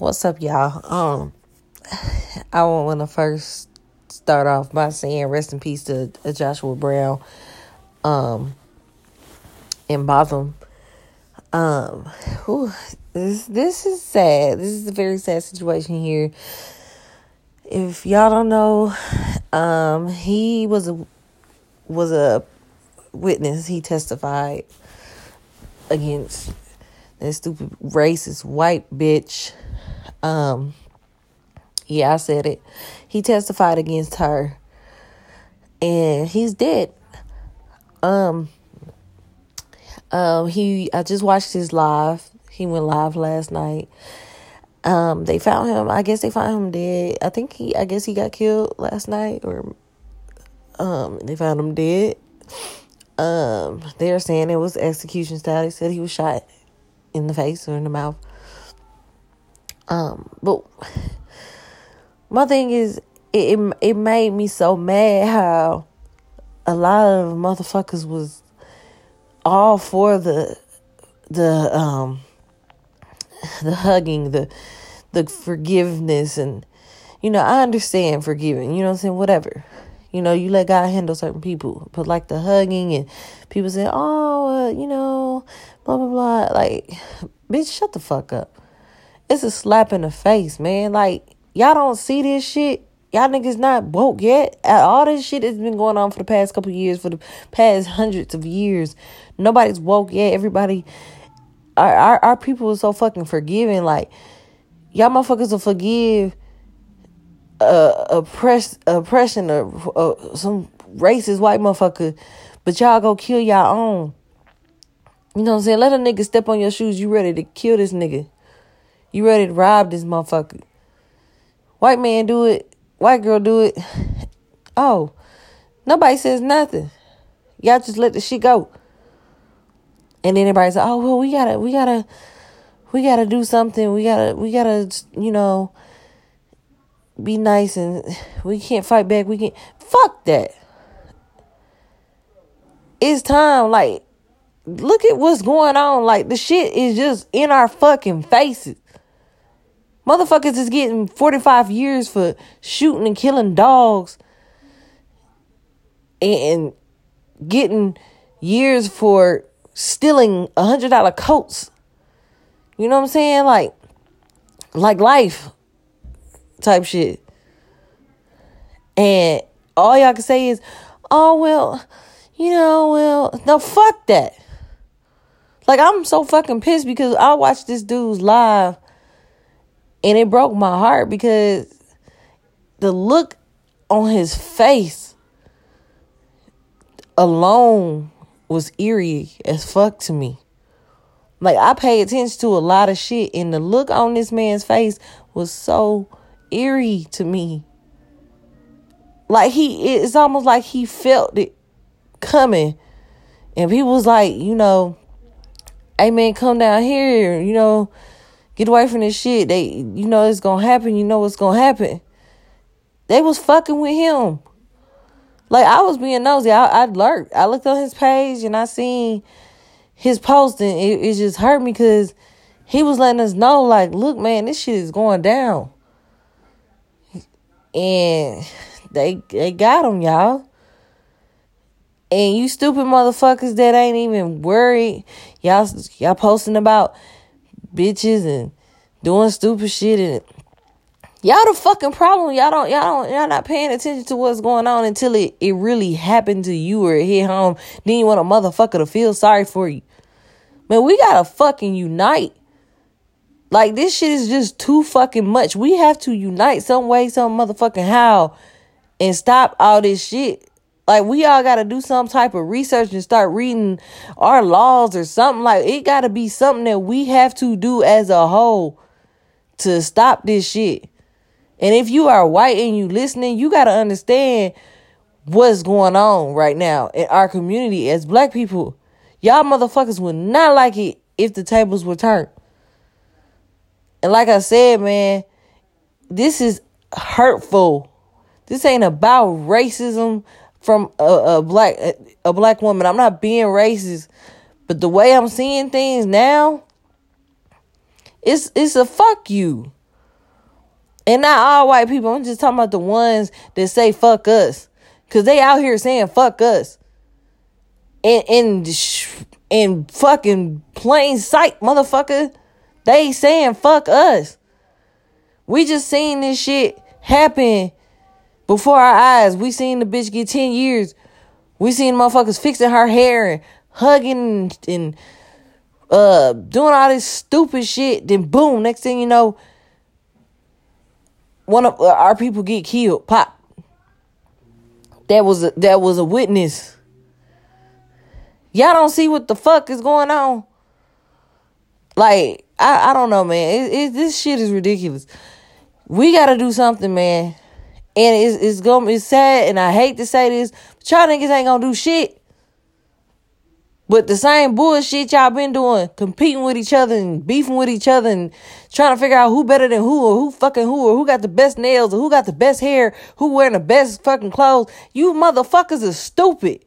What's up, y'all? I want to first start off by saying rest in peace to Joshua Brown in Botham. This is sad. This is a very sad situation here. If y'all don't know, he was a witness. He testified against that stupid racist white bitch. Yeah, I said it. He testified against her, and he's dead. I just watched his live. He went live last night. They found him. I guess they found him dead. I guess he got killed last night, or they found him dead. They're saying it was execution style. They said he was shot in the face or in the mouth. But my thing is, it made me so mad how a lot of motherfuckers was all for the hugging, the forgiveness, and I understand forgiving, whatever. You let God handle certain people, but like the hugging and people say, blah blah blah, like, bitch, shut the fuck up. It's a slap in the face, man. Like, y'all don't see this shit. Y'all niggas not woke yet. All this shit has been going on for the past couple years, for the past hundreds of years. Nobody's woke yet. Everybody, our people are so fucking forgiving. Like, y'all motherfuckers will forgive oppression or some racist white motherfucker, but y'all go kill y'all own. You know what I'm saying? Let a nigga step on your shoes. You ready to kill this nigga. You ready to rob this motherfucker. White man do it. White girl do it. Oh, nobody says nothing. Y'all just let the shit go. And then everybody's like, oh, well, we gotta do something. We gotta, be nice, and we can't fight back. We can't. Fuck that. It's time. Like, look at what's going on. Like, the shit is just in our fucking faces. Motherfuckers is getting 45 years for shooting and killing dogs, and getting years for stealing $100 coats. You know what I'm saying? Like life type shit. And all y'all can say is, oh, well, no, fuck that. Like, I'm so fucking pissed because I watched this dude's live. And it broke my heart because the look on his face alone was eerie as fuck to me. Like, I pay attention to a lot of shit, and the look on this man's face was so eerie to me. Like, it's almost like he felt it coming. And people was like, hey, man, come down here, get away from this shit. They, it's gonna happen. You know what's gonna happen. They was fucking with him. Like, I was being nosy. I lurked. I looked on his page and I seen his post, and it just hurt me because he was letting us know, like, look, man, this shit is going down. And they got him, y'all. And you stupid motherfuckers that ain't even worried. Y'all posting about bitches and doing stupid shit, and y'all the fucking problem. Y'all not paying attention to what's going on until it really happened to you or it hit home. Then you want a motherfucker to feel sorry for you. Man, we gotta fucking unite. Like, this shit is just too fucking much. We have to unite some way, some motherfucking how, and stop all this shit. Like, we all got to do some type of research and start reading our laws or something. Like, it got to be something that we have to do as a whole to stop this shit. And if you are white and you listening, you got to understand what's going on right now in our community as black people. Y'all motherfuckers would not like it if the tables were turned. And like I said, man, this is hurtful. This ain't about racism from a black woman. I'm not being racist, but the way I'm seeing things now, it's a fuck you. And not all white people. I'm just talking about the ones that say fuck us. Because they out here saying fuck us. In fucking plain sight, motherfucker. They saying fuck us. We just seen this shit happen before our eyes. We seen the bitch get 10 years. We seen motherfuckers fixing her hair and hugging and doing all this stupid shit. Then boom, next thing you know, one of our people get killed. Pop. That was a witness. Y'all don't see what the fuck is going on. Like, I don't know, man. This shit is ridiculous. We got to do something, man. And it's sad, and I hate to say this, but y'all niggas ain't going to do shit. But the same bullshit y'all been doing, competing with each other and beefing with each other and trying to figure out who better than who or who fucking who or who got the best nails or who got the best hair, who wearing the best fucking clothes. You motherfuckers are stupid.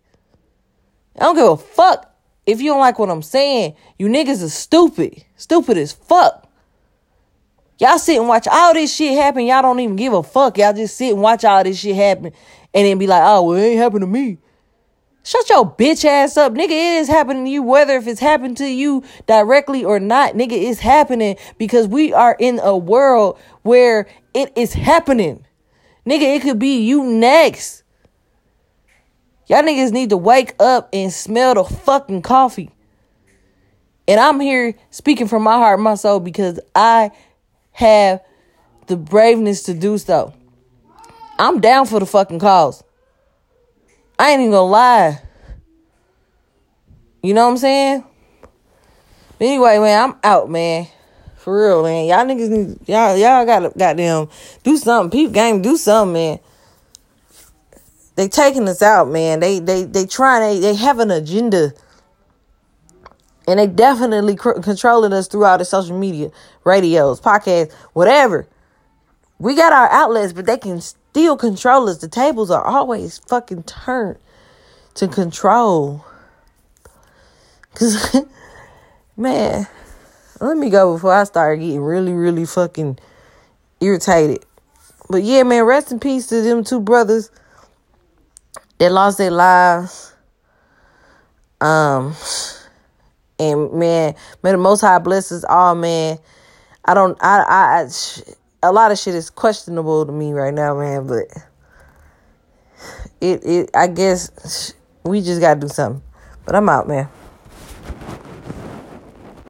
I don't give a fuck if you don't like what I'm saying. You niggas are stupid. Stupid as fuck. Y'all sit and watch all this shit happen. Y'all don't even give a fuck. Y'all just sit and watch all this shit happen and then be like, oh, well, it ain't happened to me. Shut your bitch ass up. Nigga, it is happening to you, whether if it's happened to you directly or not. Nigga, it's happening because we are in a world where it is happening. Nigga, it could be you next. Y'all niggas need to wake up and smell the fucking coffee. And I'm here speaking from my heart and my soul because I have the braveness to do so. I'm down for the fucking cause. I ain't even gonna lie. You know what I'm saying? But anyway, man, I'm out, man. For real, man. Y'all niggas need, y'all gotta goddamn do something. Peep game, do something, man. They taking us out, man. They trying. They have an agenda, and they definitely controlling us through all the social media, radios, podcasts, whatever. We got our outlets, but they can still control us. The tables are always fucking turned to control. 'Cause, man, let me go before I start getting really, really fucking irritated. But yeah, man, rest in peace to them two brothers. They lost their lives. And man, may the Most High bless us all, man. A lot of shit is questionable to me right now, man, but I guess we just gotta do something. But I'm out, man.